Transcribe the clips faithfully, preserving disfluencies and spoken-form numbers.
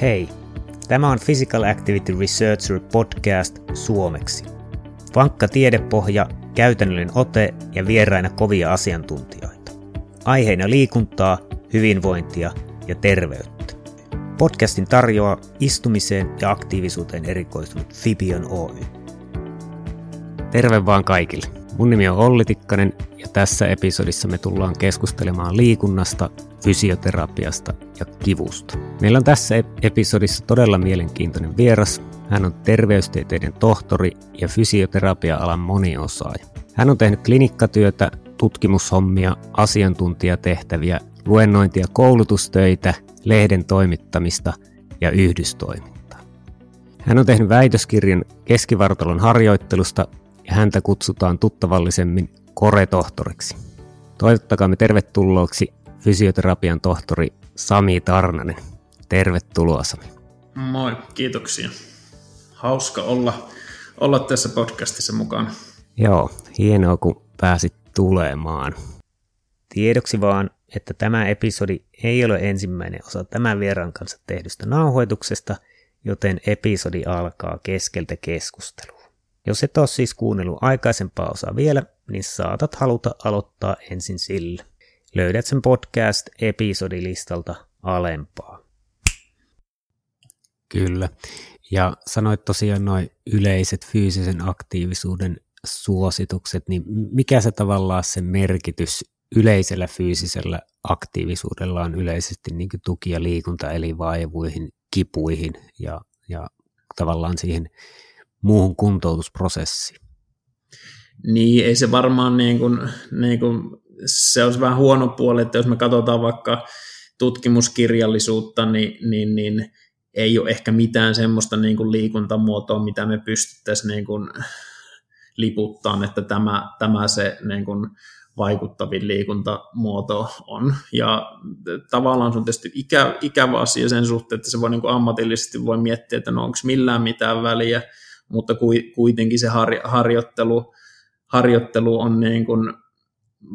Hei, tämä on Physical Activity Researcher podcast suomeksi. Vankka tiedepohja, käytännöllinen ote ja vieraina kovia asiantuntijoita. Aiheena liikuntaa, hyvinvointia ja terveyttä. Podcastin tarjoaa istumiseen ja aktiivisuuteen erikoistunut Fibion Oy. Terve vaan kaikille. Mun nimi on Olli Tikkanen ja tässä episodissa me tullaan keskustelemaan liikunnasta, fysioterapiasta ja kivusta. Meillä on tässä episodissa todella mielenkiintoinen vieras. Hän on terveystieteiden tohtori ja fysioterapia-alan moniosaaja. Hän on tehnyt klinikkatyötä, tutkimushommia, asiantuntijatehtäviä, luennointia, koulutustöitä, lehden toimittamista ja yhdystoimintaa. Hän on tehnyt väitöskirjan keskivartalon harjoittelusta ja häntä kutsutaan tuttavallisemmin koretohtoriksi. Toivottakaamme tervetulleeksi fysioterapian tohtori Sami Tarnanen. Tervetuloa, Sami. Moi, kiitoksia. Hauska olla, olla tässä podcastissa mukana. Joo, hienoa kun pääsit tulemaan. Tiedoksi vaan, että tämä episodi ei ole ensimmäinen osa tämän vieraan kanssa tehdystä nauhoituksesta, joten episodi alkaa keskeltä keskustelua. Jos et ole siis kuunnellut aikaisempaa osaa vielä, niin saatat haluta aloittaa ensin sillä. Löydät sen podcast-episodilistalta alempaa. Kyllä. Ja sanoit tosiaan noin yleiset fyysisen aktiivisuuden suositukset, niin mikä se tavallaan se merkitys yleisellä fyysisellä aktiivisuudella on yleisesti niin kuin tuki- ja liikuntaelinvaivoihin, kipuihin ja, ja tavallaan siihen muuhun kuntoutusprosessiin? Niin, ei se varmaan niin kuin, niin kuin se olisi vähän huono puoli, että jos me katsotaan vaikka tutkimuskirjallisuutta, niin, niin, niin ei ole ehkä mitään semmoista niin kuin liikuntamuotoa, mitä me pystyttäisiin niin kuin liputtamaan, että tämä, tämä se niin kuin vaikuttavin liikuntamuoto on. Ja tavallaan se on tietysti ikä, ikävä asia sen suhteen, että se voi niin kuin ammatillisesti voi miettiä, että no onko millään mitään väliä, mutta kuitenkin se harjoittelu, harjoittelu on niin kuin,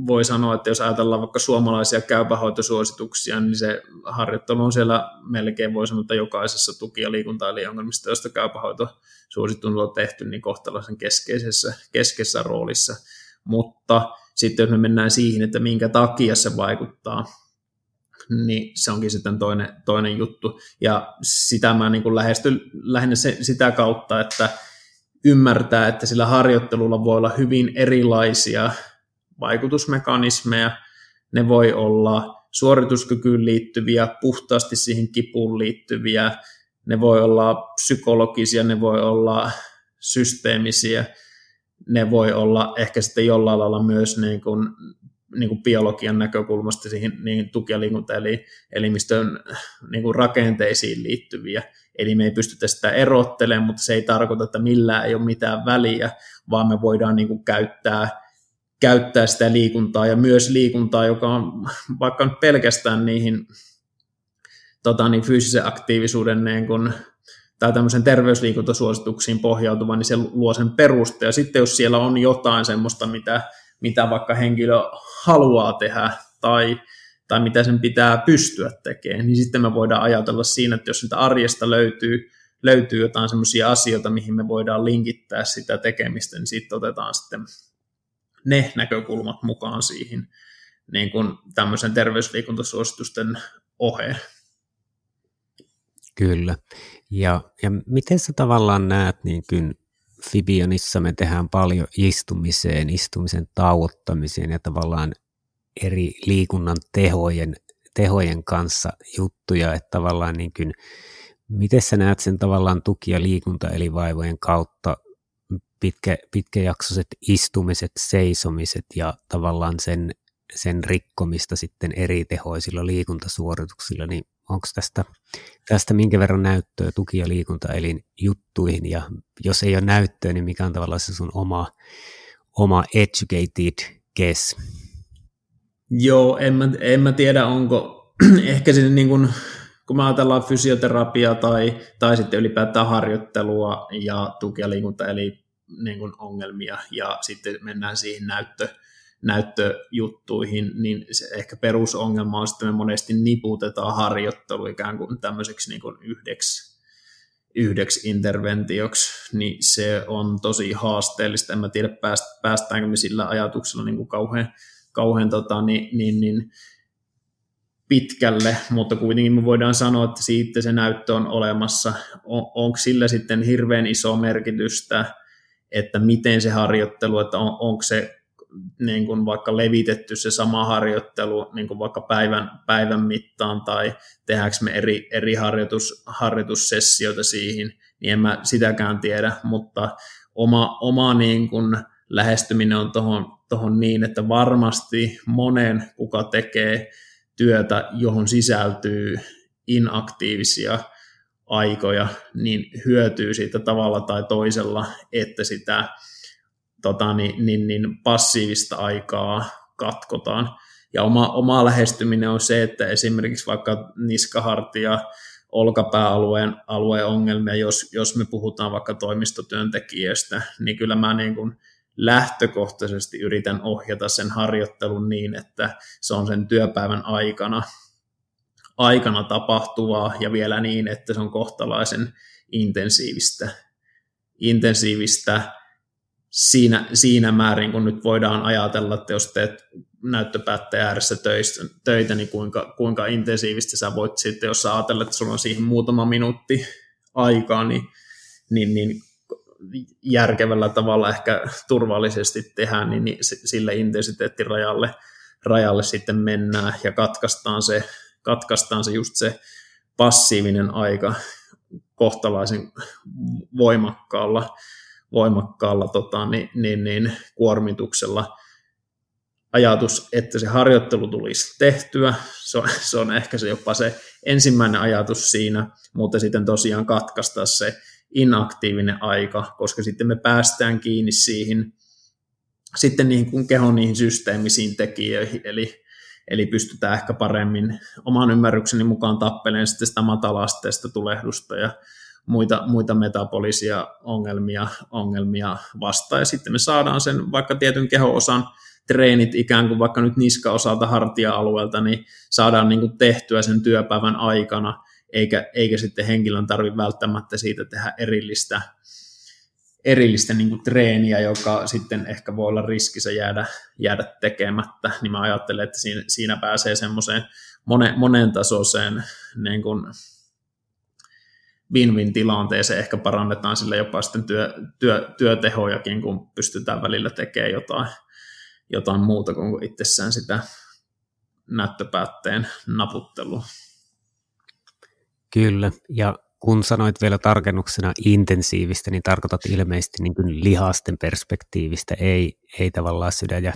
voi sanoa, että jos ajatellaan vaikka suomalaisia käypähoitosuosituksia, niin se harjoittelu on siellä melkein, voi sanoa, että jokaisessa tuki- ja liikuntaelinongelmista, josta käypähoitosuositus on tehty, niin kohtalaisen keskeisessä, keskeisessä roolissa. Mutta sitten jos me mennään siihen, että minkä takia se vaikuttaa, niin se onkin sitten toinen, toinen juttu. Ja sitä mä niin kuin lähestyn lähinnä se, sitä kautta, että ymmärtää, että sillä harjoittelulla voi olla hyvin erilaisia vaikutusmekanismeja. Ne voi olla suorituskykyyn liittyviä, puhtaasti siihen kipuun liittyviä, ne voi olla psykologisia, ne voi olla systeemisiä, ne voi olla ehkä sitten jollain lailla myös niin kuin, niin kuin biologian näkökulmasta siihen niin tuki- ja liikunta- eli elimistön niin kuin rakenteisiin liittyviä. Eli me ei pystytä sitä erottelemaan, mutta se ei tarkoita, että millään ei ole mitään väliä, vaan me voidaan niin kuin käyttää käyttää sitä liikuntaa ja myös liikuntaa, joka on vaikka nyt pelkästään niihin tota, niin fyysisen aktiivisuuden niin kun, tai tämmöisen terveysliikuntasuosituksiin pohjautuva, niin se luo sen perusta. Ja sitten jos siellä on jotain semmoista, mitä, mitä vaikka henkilö haluaa tehdä tai, tai mitä sen pitää pystyä tekemään, niin sitten me voidaan ajatella siinä, että jos niitä arjesta löytyy, löytyy jotain semmoisia asioita, mihin me voidaan linkittää sitä tekemistä, niin sitten otetaan sitten ne näkökulmat mukaan siihen niin kuin tämmöisen terveysliikuntasuositusten oheen. Kyllä. Ja, ja miten sä tavallaan näet, niin kuin Fibionissa me tehdään paljon istumiseen, istumisen tauottamiseen ja tavallaan eri liikunnan tehojen, tehojen kanssa juttuja, että tavallaan niin kuin, miten sä näet sen tavallaan tuki- ja liikuntaelivaivojen kautta Pitkä, pitkäjaksoiset istumiset, seisomiset ja tavallaan sen, sen rikkomista sitten eri tehoisilla liikuntasuorituksilla, niin onko tästä, tästä minkä verran näyttöä tuki- ja liikuntaelin juttuihin, ja jos ei ole näyttöä, niin mikä on tavallaan se sun oma, oma educated guess? Joo, en mä, en mä tiedä, onko ehkä siinä niin kuin, kun me ajatellaan fysioterapiaa tai, tai sitten ylipäätään harjoittelua ja tuki- ja liikuntaelin niin kuin ongelmia, ja sitten mennään siihen näyttö, näyttöjuttuihin, niin se ehkä perusongelma on, että me monesti niputetaan harjoittelu ikään kuin tämmöiseksi niin kuin yhdeksi, yhdeksi interventioksi, niin se on tosi haasteellista. En mä tiedä, päästäänkö me sillä ajatuksella niin kuin kauhean, kauhean tota, niin, niin, niin pitkälle, mutta kuitenkin me voidaan sanoa, että siitä se näyttö on olemassa. On, onko sillä sitten hirveän iso merkitystä, että miten se harjoittelu, että on, onko se niin kuin vaikka levitetty se sama harjoittelu niin kuin vaikka päivän, päivän mittaan tai tehdäänkö me eri, eri harjoitus, harjoitussessioita siihen, niin en mä sitäkään tiedä, mutta oma, oma niin kuin lähestyminen on tuohon niin, että varmasti monen, kuka tekee työtä, johon sisältyy inaktiivisia aikoja, niin hyötyy siitä tavalla tai toisella, että sitä Tota, niin, niin, niin passiivista aikaa katkotaan. Ja oma, oma lähestyminen on se, että esimerkiksi vaikka niskahartia, olkapääalueen alueen ongelmia, jos, jos me puhutaan vaikka toimistotyöntekijästä, niin kyllä mä niin kuin lähtökohtaisesti yritän ohjata sen harjoittelun niin, että se on sen työpäivän aikana, aikana tapahtuvaa ja vielä niin, että se on kohtalaisen intensiivistä, intensiivistä Siinä, siinä määrin, kun nyt voidaan ajatella, että jos teet näyttöpäättäjä ääressä töitä, niin kuinka, kuinka intensiivistä sä voit sitten, jos sä ajatellet, että sulla on siihen muutama minuutti aikaa, niin, niin, niin järkevällä tavalla ehkä turvallisesti tehdään, niin, niin sille intensiteettirajalle rajalle sitten mennään ja katkaistaan se, katkaistaan se just se passiivinen aika kohtalaisen voimakkaalla voimakkaalla tota, niin, niin, niin, kuormituksella. Ajatus, että se harjoittelu tulisi tehtyä, se on, se on ehkä se jopa se ensimmäinen ajatus siinä, mutta sitten tosiaan katkaista se inaktiivinen aika, koska sitten me päästään kiinni siihen, sitten niin kuin kehon niihin systeemisiin tekijöihin, eli, eli pystytään ehkä paremmin oman ymmärrykseni mukaan tappeleen sitten sitä matala-asteista tulehdusta ja Muita, muita metabolisia ongelmia, ongelmia vastaan. Ja sitten me saadaan sen vaikka tietyn keho-osan treenit ikään kuin vaikka nyt niskaosalta hartia-alueelta, niin saadaan niin kuin tehtyä sen työpäivän aikana, eikä, eikä sitten henkilön tarvitse välttämättä siitä tehdä erillistä, erillistä niin kuin treeniä, joka sitten ehkä voi olla riskissä jäädä, jäädä tekemättä. Niin mä ajattelen, että siinä, siinä pääsee semmoiseen monen, monen tasoiseen niin kuin win-win tilanteeseen, ehkä parannetaan sillä jopa sitten työ, työ, työtehojakin, kun pystytään välillä tekemään jotain, jotain muuta kuin itsessään sitä näyttöpäätteen naputtelua. Kyllä, ja kun sanoit vielä tarkennuksena intensiivistä, niin tarkoitat ilmeisesti niin kuin lihasten perspektiivistä, ei, ei tavallaan sydän ja,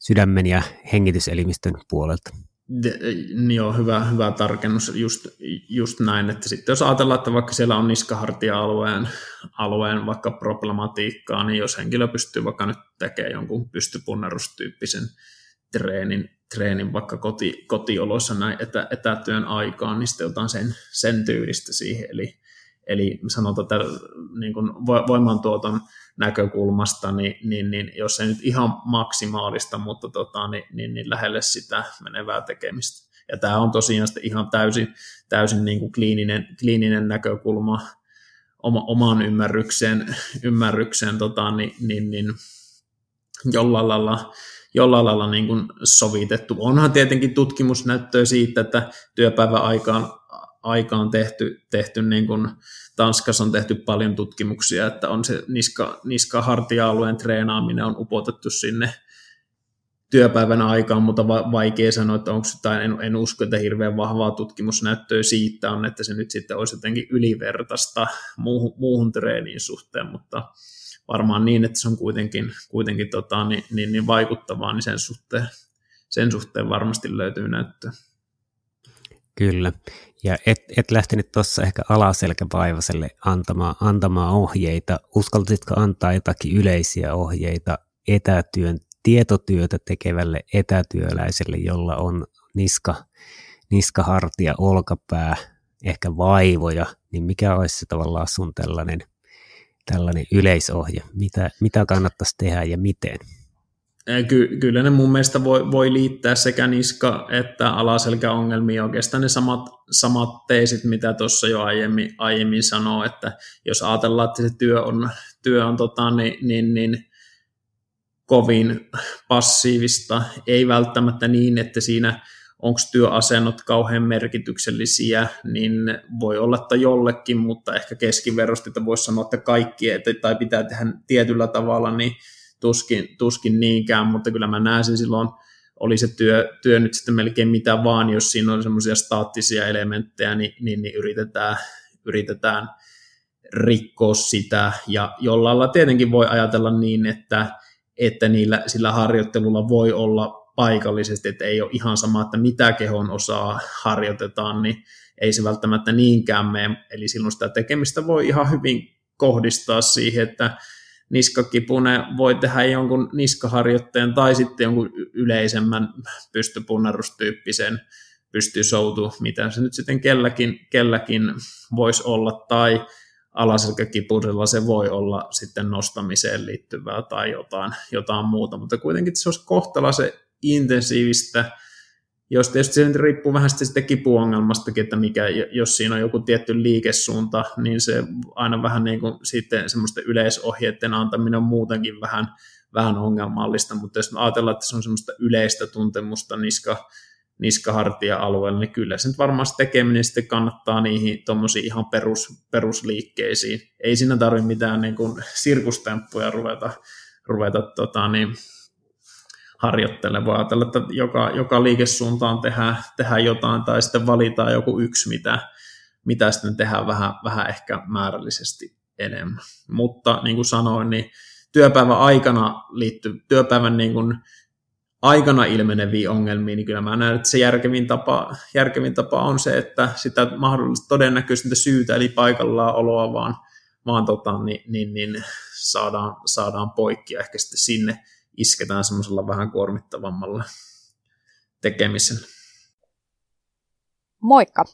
sydämen ja hengityselimistön puolelta. De, joo, hyvä, hyvä tarkennus, just, just näin, että sitten jos ajatellaan, että vaikka siellä on niskahartia-alueen alueen vaikka problematiikkaa, niin jos henkilö pystyy vaikka nyt tekemään jonkun pystypunnerustyyppisen treenin, treenin vaikka koti, kotioloissa näin etä, etätyön aikaan, niin sitten otan sen, sen tyylistä siihen, eli, eli sanotaan tämän, niin kuin voimantuoton näkökulmasta, niin, niin, niin jos ei nyt ihan maksimaalista, mutta tota, niin, niin, niin lähelle sitä menevää tekemistä. Ja tämä on tosiaan ihan täysin, täysin niin kuin kliininen, kliininen näkökulma oma, omaan ymmärrykseen, ymmärrykseen tota, niin, niin, niin, jollain lailla, jollain lailla niin kuin sovitettu. Onhan tietenkin tutkimusnäyttöä siitä, että työpäivän aikaan Aika on tehty, tehty niin kuin Tanskassa on tehty paljon tutkimuksia, että on se niska, niska hartia-alueen treenaaminen on upotettu sinne työpäivän aikaan, mutta va, vaikea sanoa, että onko jotain, en, en usko, että hirveän vahvaa tutkimusnäyttöä siitä on, että se nyt sitten olisi jotenkin ylivertaista muuhun, muuhun treeniin suhteen, mutta varmaan niin, että se on kuitenkin, kuitenkin tota, niin, niin, niin vaikuttavaa, niin sen suhteen, sen suhteen varmasti löytyy näyttöä. Kyllä, ja et, et lähtenyt tuossa ehkä alaselkävaivaselle antamaan, antamaan ohjeita. Uskaltaisitko antaa jotakin yleisiä ohjeita etätyön, tietotyötä tekevälle etätyöläiselle, jolla on niska, niska, hartia, olkapää, ehkä vaivoja, niin mikä olisi se tavallaan sun tällainen, tällainen yleisohje? Mitä, mitä kannattaisi tehdä ja miten? Ky- kyllä ne mun mielestä voi, voi liittää sekä niska- että alaselkäongelmiin oikeastaan ne samat, samat teesit, mitä tuossa jo aiemmin, aiemmin sanoo, että jos ajatellaan, että se työ on, työ on tota, niin, niin, niin kovin passiivista, ei välttämättä niin, että siinä onko työasennot kauhean merkityksellisiä, niin voi olla, että jollekin, mutta ehkä keskiverrosta voisi sanoa, että kaikki tai pitää tehdä tietyllä tavalla, niin Tuskin, tuskin niinkään, mutta kyllä mä näen sen silloin, oli se työ, työ nyt sitten melkein mitä vaan, jos siinä on semmoisia staattisia elementtejä, niin, niin, niin yritetään, yritetään rikkoa sitä. Ja jollain lailla tietenkin voi ajatella niin, että, että niillä, sillä harjoittelulla voi olla paikallisesti, että ei ole ihan sama, että mitä kehon osaa harjoitetaan, niin ei se välttämättä niinkään mene. Eli silloin sitä tekemistä voi ihan hyvin kohdistaa siihen, että niskakipune voi tehdä jonkun niskaharjoitteen tai sitten jonkun yleisemmän pystypunnerustyyppisen pystysoutu, mitä se nyt sitten kelläkin, kelläkin voisi olla, tai alaselkäkipuudella se voi olla sitten nostamiseen liittyvää tai jotain, jotain muuta, mutta kuitenkin se olisi kohtalaisen intensiivistä, jos tietysti se riippuu vähän sitten sitä kipuongelmastakin, että mikä, jos siinä on joku tietty liikesuunta, niin se aina vähän niin kuin sitten semmoisten yleisohjeiden antaminen on muutenkin vähän, vähän ongelmallista, mutta jos ajatellaan, että se on semmoista yleistä tuntemusta niska, niskahartia-alueella, niin kyllä se nyt varmaan se tekeminen sitten kannattaa niihin tuommoisiin ihan perus, perusliikkeisiin. Ei siinä tarvitse mitään niin kuin sirkustemppuja ruveta, ruveta tota niin, harjoittele, voi ajatella, että joka, joka liikesuuntaan tehdään, tehdään jotain tai sitten valitaan joku yksi, mitä, mitä sitten tehdään vähän, vähän ehkä määrällisesti enemmän. Mutta niin kuin sanoin, niin työpäivän aikana, liitty, työpäivän niin kuin aikana ilmeneviin ongelmiin, niin kyllä mä näen, että se järkevin tapa, järkevin tapa on se, että sitä mahdollista todennäköistä syytä, eli paikallaan oloa, vaan, vaan tota, niin, niin, niin saadaan, saadaan poikki ehkä sitten sinne, isketään semmoisella vähän kuormittavammalla tekemisellä. Moikka!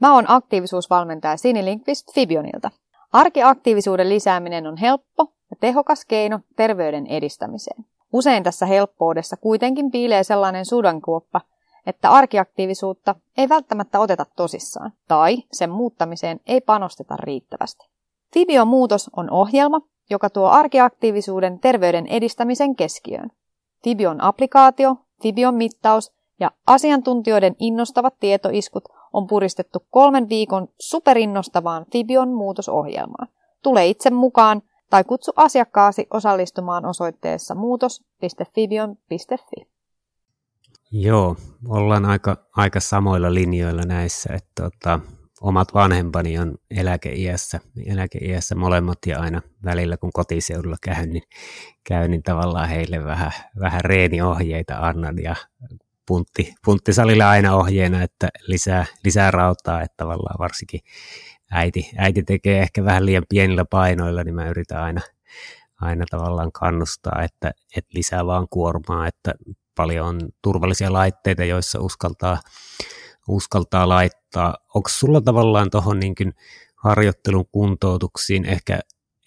Mä oon aktiivisuusvalmentaja Sini Linkvist Fibionilta. Arkiaktiivisuuden lisääminen on helppo ja tehokas keino terveyden edistämiseen. Usein tässä helppoudessa kuitenkin piilee sellainen sudankuoppa, että arkiaktiivisuutta ei välttämättä oteta tosissaan tai sen muuttamiseen ei panosteta riittävästi. Fibion muutos on ohjelma, joka tuo arkiaktiivisuuden terveyden edistämisen keskiöön. Fibion applikaatio, Fibion mittaus ja asiantuntijoiden innostavat tietoiskut on puristettu kolmen viikon superinnostavaan Fibion muutosohjelmaan. Tule itse mukaan tai kutsu asiakkaasi osallistumaan osoitteessa muutos piste fibion piste fi. Joo, ollaan aika, aika samoilla linjoilla näissä, että tota... omat vanhempani on eläkeiässä, eläkeiässä molemmat ja aina välillä kun kotiseudulla käyn, niin, käyn, niin tavallaan heille vähän, vähän reeniohjeita annan ja puntti, punttisalille aina ohjeena, että lisää, lisää rautaa, että tavallaan varsinkin äiti, äiti tekee ehkä vähän liian pienillä painoilla, niin mä yritän aina, aina tavallaan kannustaa, että, että lisää vaan kuormaa, että paljon on turvallisia laitteita, joissa uskaltaa uskaltaa laittaa. Onko sulla tavallaan tuohon niin kuin harjoittelun kuntoutuksiin, ehkä,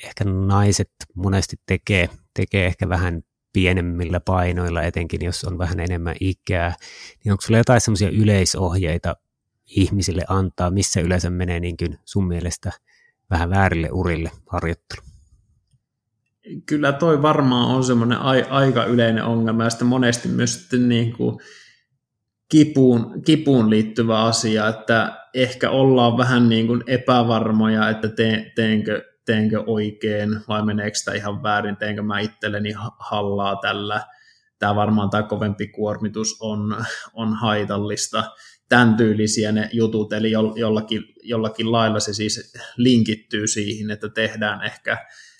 ehkä naiset monesti tekee, tekee ehkä vähän pienemmillä painoilla, etenkin jos on vähän enemmän ikää, niin onko sulla jotain semmoisia yleisohjeita ihmisille antaa, missä yleensä menee niin kuin sun mielestä vähän väärille urille harjoittelu? Kyllä toi varmaan on semmoinen aika yleinen ongelma, ja sitten monesti myös sitten niin kuin Kipuun, kipuun liittyvä asia, että ehkä ollaan vähän niin kuin epävarmoja, että te, teenkö, teenkö oikein vai meneekö sitä ihan väärin, teenkö mä itselleni hallaa tällä. Tämä varmaan tämä kovempi kuormitus on, on haitallista. Tämän tyylisiä ne jutut, eli jollakin, jollakin lailla se siis linkittyy siihen, että tehdään ehkä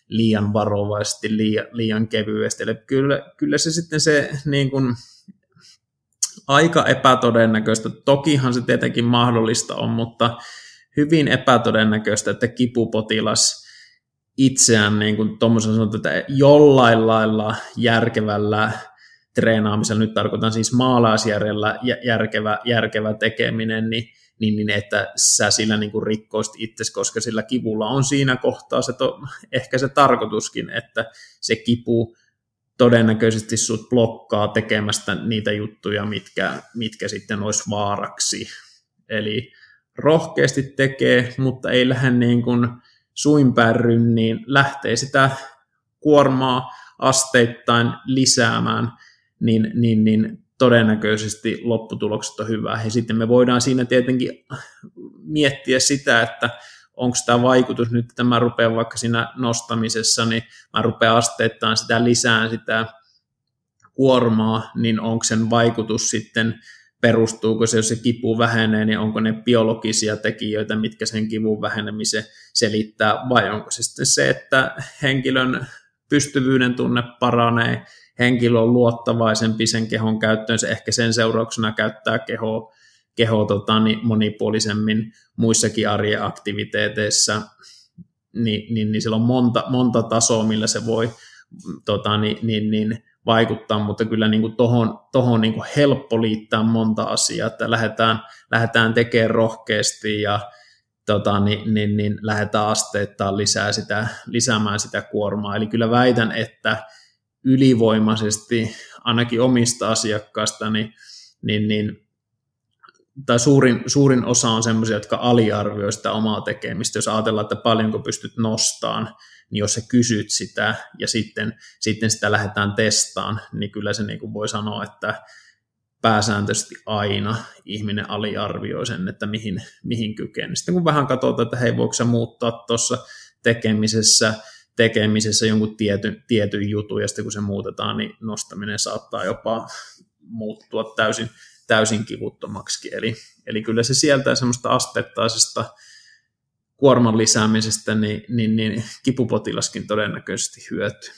liian varovaisesti, liian, liian kevyesti. Eli kyllä, kyllä se sitten se niin kuin aika epätodennäköistä, tokihan se tietenkin mahdollista on, mutta hyvin epätodennäköistä, että kipupotilas itseään niin kuin tuommoisen sanotaan, että jollain lailla järkevällä treenaamisella, nyt tarkoitan siis maalaisjärjellä järkevä, järkevä tekeminen, niin, niin, niin että sä sillä niin kuin rikkoisit itsesi, koska sillä kivulla on siinä kohtaa se to, ehkä se tarkoituskin, että se kipu todennäköisesti sut blokkaa tekemästä niitä juttuja, mitkä, mitkä sitten olisi vaaraksi. Eli rohkeasti tekee, mutta ei lähde niin kuin suinpärryn, niin lähtee sitä kuormaa asteittain lisäämään, niin, niin, niin todennäköisesti lopputulokset on hyvää. Ja sitten me voidaan siinä tietenkin miettiä sitä, että onko tämä vaikutus nyt, että mä rupean vaikka siinä nostamisessa, niin mä rupean asteittain sitä lisään sitä kuormaa, niin onko sen vaikutus sitten, perustuuko se, jos se kipu vähenee, niin onko ne biologisia tekijöitä, mitkä sen kivun vähenemisen selittää, vai onko se sitten se, että henkilön pystyvyyden tunne paranee, henkilö on luottavaisempi sen kehon käyttöön, se ehkä sen seurauksena käyttää kehoa, keho tota, niin monipuolisemmin muissakin arjen aktiviteeteissa, niin, niin, niin siellä on monta, monta tasoa, millä se voi tota, niin, niin, niin vaikuttaa, mutta kyllä niin kuin tohon, tohon niin kuin helppo liittää monta asiaa, että lähdetään, lähdetään tekemään rohkeasti ja tota, niin, niin, niin, lähdetään asteittain lisää sitä, lisäämään sitä kuormaa. Eli kyllä väitän, että ylivoimaisesti ainakin omista asiakkaista, niin, niin, niin tai suurin, suurin osa on sellaisia, jotka aliarvioi sitä omaa tekemistä. Jos ajatellaan, että paljonko pystyt nostamaan, niin jos sä kysyt sitä ja sitten, sitten sitä lähdetään testaan, niin kyllä se niin kuin voi sanoa, että pääsääntöisesti aina ihminen aliarvioi sen, että mihin, mihin kykenee. Sitten kun vähän katsotaan, että hei, voiko sä muuttaa tuossa tekemisessä, tekemisessä jonkun tietyn, tietyn jutun, ja sitten kun se muutetaan, niin nostaminen saattaa jopa muuttua täysin, täysin kivuttomaksi. Eli, eli kyllä se sieltä semmoista asteittaisesta kuorman lisäämisestä, niin, niin, niin kipupotilaskin todennäköisesti hyötyy.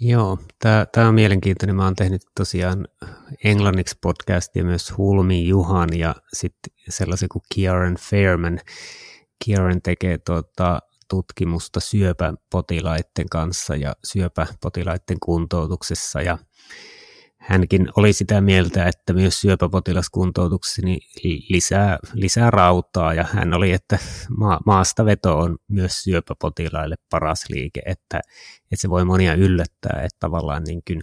Joo, tämä on mielenkiintoinen. Mä oon tehnyt tosiaan englanniksi podcastia myös Hulmi Juhan ja sitten sellaisen kuin Kieran Fairman. Kieran tekee tuota tutkimusta syöpäpotilaiden kanssa ja syöpäpotilaiden kuntoutuksessa ja hänkin oli sitä mieltä, että myös syöpäpotilaskuntoutuksessa lisää, lisää rautaa, ja hän oli, että maastaveto on myös syöpäpotilaille paras liike, että, että se voi monia yllättää, että tavallaan niin kuin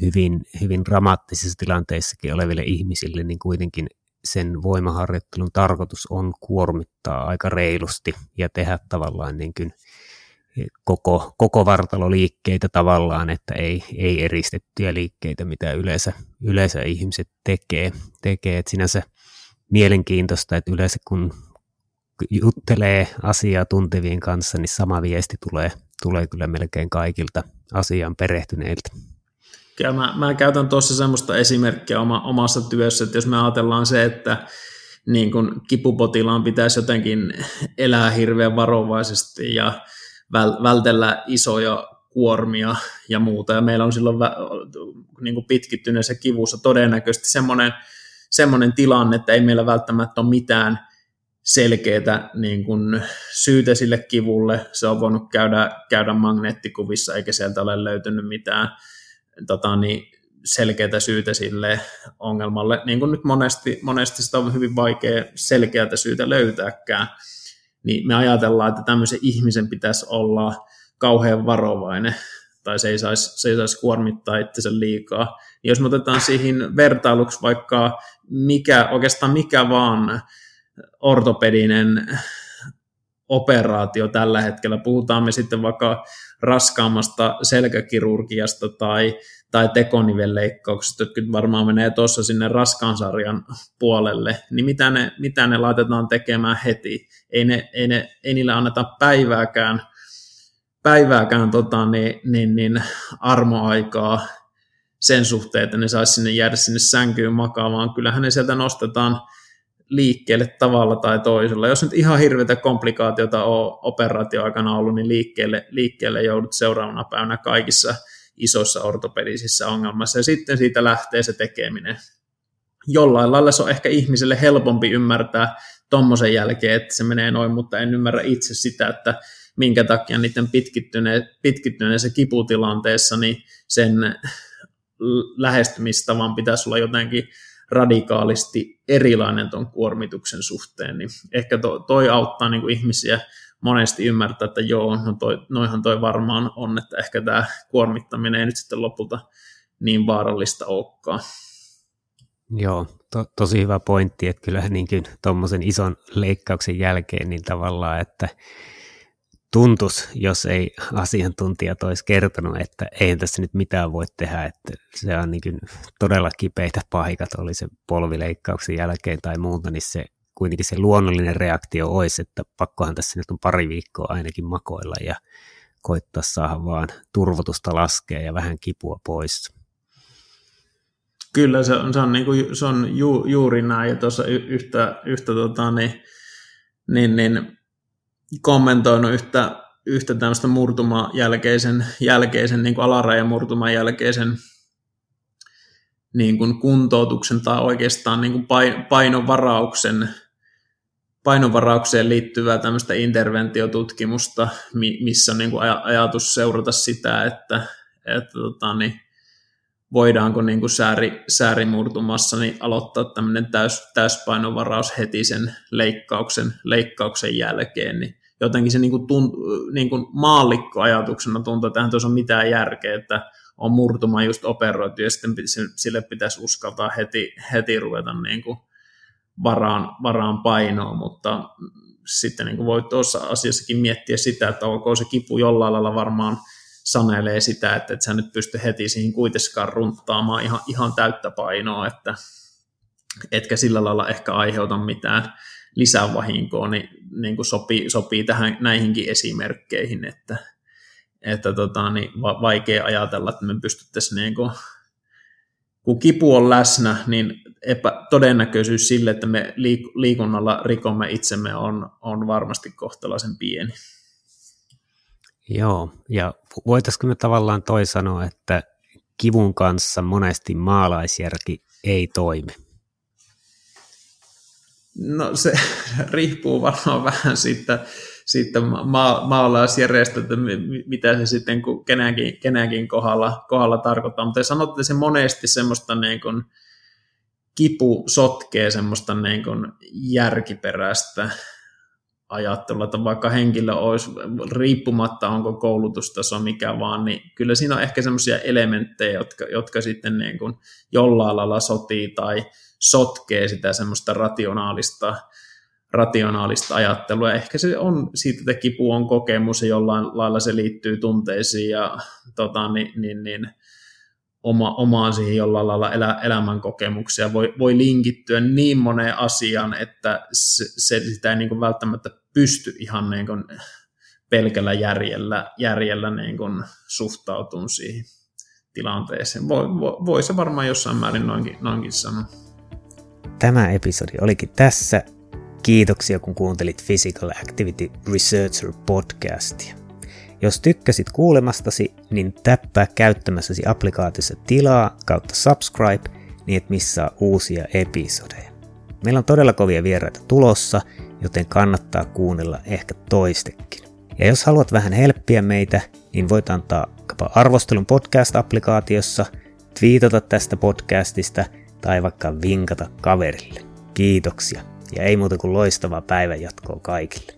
hyvin, hyvin dramaattisissa tilanteissakin oleville ihmisille niin kuitenkin sen voimaharjoittelun tarkoitus on kuormittaa aika reilusti ja tehdä tavallaan niin kuin Koko, koko vartaloliikkeitä tavallaan, että ei, ei eristettyjä liikkeitä, mitä yleensä, yleensä ihmiset tekee. tekee. Et sinänsä mielenkiintoista, että yleensä kun juttelee asiaa tuntevien kanssa, niin sama viesti tulee, tulee kyllä melkein kaikilta asiaan perehtyneiltä. Kyllä mä, mä käytän tuossa semmoista esimerkkiä oma, omassa työssä, että jos me ajatellaan se, että niin kun kipupotilaan pitäisi jotenkin elää hirveän varovaisesti ja vältellä isoja kuormia ja muuta, ja meillä on silloin niin kuin pitkittyneessä kivussa todennäköisesti semmoinen, semmoinen tilanne, että ei meillä välttämättä ole mitään selkeää niin kuin syytä sille kivulle, se on voinut käydä, käydä magneettikuvissa, eikä sieltä ole löytynyt mitään tota, niin selkeää syytä sille ongelmalle, niin kuin nyt monesti, monesti sitä on hyvin vaikea selkeää syytä löytääkään. Niin me ajatellaan, että tämmöisen ihmisen pitäisi olla kauhean varovainen, tai se ei saisi, se ei saisi kuormittaa itsensä liikaa. Ja jos me otetaan siihen vertailuksi vaikka mikä, oikeastaan mikä vaan ortopedinen operaatio tällä hetkellä, puhutaan me sitten vaikka raskaammasta selkäkirurgiasta tai, tai tekonivelleikkauksesta, jotka varmaan menee tuossa sinne raskaan sarjan puolelle, niin mitä ne, mitä ne laitetaan tekemään heti? Ei, ne, ei, ne, ei niillä anneta päivääkään, päivääkään tota, niin, niin, niin armoaikaa sen suhteen, että ne saisi sinne jäädä sinne sänkyyn makaamaan. Kyllähän ne sieltä nostetaan liikkeelle tavalla tai toisella. Jos nyt ihan hirveätä komplikaatiota on operaatioaikana ollut, niin liikkeelle, liikkeelle joudut seuraavana päivänä kaikissa isoissa ortopedisissä ongelmissa, ja sitten siitä lähtee se tekeminen. Jollain lailla se on ehkä ihmiselle helpompi ymmärtää tommosen jälkeen, että se menee noin, mutta en ymmärrä itse sitä, että minkä takia niiden pitkittyne, pitkittyneessä kiputilanteessa niin sen lähestymistavan pitäisi olla jotenkin radikaalisti erilainen ton kuormituksen suhteen, niin ehkä to, toi auttaa niin kuin ihmisiä monesti ymmärtää, että joo, no toi, noihan toi varmaan on, että ehkä tämä kuormittaminen ei nyt sitten lopulta niin vaarallista olekaan. Joo, to, tosi hyvä pointti, että kyllähän niinkin tuommoisen ison leikkauksen jälkeen niin tavallaan, että tuntuisi, jos ei asiantuntijat olisi kertonut, että ei tässä nyt mitään voi tehdä, että se on niin kuin todella kipeitä paikat, oli se polvileikkauksen jälkeen tai muuta, niin se kuitenkin se luonnollinen reaktio olisi, että pakkohan tässä nyt on pari viikkoa ainakin makoilla ja koittaa saada vaan turvotusta laskea ja vähän kipua pois. Kyllä, se on, se on, niin kuin, se on ju, juuri näin, ja tuossa yhtä, yhtä tota, niin, niin, niin kommentoinut yhtä, yhtä tämmöistä murtuman jälkeisen, jälkeisen niin kuin alarajan murtuman jälkeisen niin kuin kuntoutuksen tai oikeastaan niin kuin painovarauksen, painovarauksen liittyvää tämmöistä interventiotutkimusta, missä on niin kuin ajatus seurata sitä, että, että tota, niin voidaanko niin kuin sääri, säärimurtumassa niin aloittaa tämmöinen täys, täyspainovaraus heti sen leikkauksen, leikkauksen jälkeen. Niin jotenkin se niin kuin tunt, niin kuin maallikkoajatuksena tuntuu, että eihän tuossa ole mitään järkeä, että on murtuma just operoitu ja sitten sille pitäisi uskaltaa heti, heti ruveta niin kuin varaan, varaan painoa, mutta sitten niin kuin voi tuossa asiassakin miettiä sitä, että onko se kipu jollain lailla varmaan sanelee sitä, että et sä nyt pysty heti siihen kuitenkaan runttaamaan ihan, ihan täyttä painoa, että etkä sillä lailla ehkä aiheuta mitään lisävahinkoa, niin, niin kuin sopii, sopii tähän, näihinkin esimerkkeihin, että, että tota, niin vaikea ajatella, että me pystyttäisiin, niin kuin, kun kipu on läsnä, niin epä, todennäköisyys sille, että me liikunnalla rikomme itsemme on, on varmasti kohtalaisen pieni. Joo, ja voitaisiinko me tavallaan toi sanoa, että kivun kanssa monesti maalaisjärki ei toimi? No se riippuu varmaan vähän siitä, siitä ma- maalaisjärjestä, että mitä se sitten kenenkin, kenenkin kohdalla, kohdalla tarkoittaa. Mutta sanotte, että se monesti semmoista niin kuin kipu sotkee semmoista niin kuin järkiperäistä ajattelua, että vaikka henkilö olisi, riippumatta onko koulutustaso mikä vaan, niin kyllä siinä on ehkä semmoisia elementtejä, jotka, jotka sitten niin kuin jollain lailla sotii tai sotkee sitä semmoista rationaalista, rationaalista ajattelua. Ehkä se on siitä, että kipu on kokemus ja jollain lailla se liittyy tunteisiin ja tota, niin, niin, niin, oma, omaan siihen jollain lailla elä, elämän kokemuksia. Voi, voi linkittyä niin moneen asiaan, että se, se, sitä ei niin kuin välttämättä pysty ihan niin kuin pelkällä järjellä, järjellä niin kuin suhtautumaan siihen tilanteeseen. Voi, voi, voi se varmaan jossain määrin noinkin, noinkin sanoa. Tämä episodi olikin tässä. Kiitoksia, kun kuuntelit Physical Activity Researcher podcastia. Jos tykkäsit kuulemastasi, niin täppää käyttämässäsi applikaatiossa tilaa kautta subscribe, niin et missaa uusia episodeja. Meillä on todella kovia vieraita tulossa, joten kannattaa kuunnella ehkä toistekin. Ja jos haluat vähän helppiä meitä, niin voit antaa arvostelun podcast-applikaatiossa, twiitata tästä podcastista tai vaikka vinkata kaverille. Kiitoksia, ja ei muuta kuin loistavaa päivän jatkoa kaikille.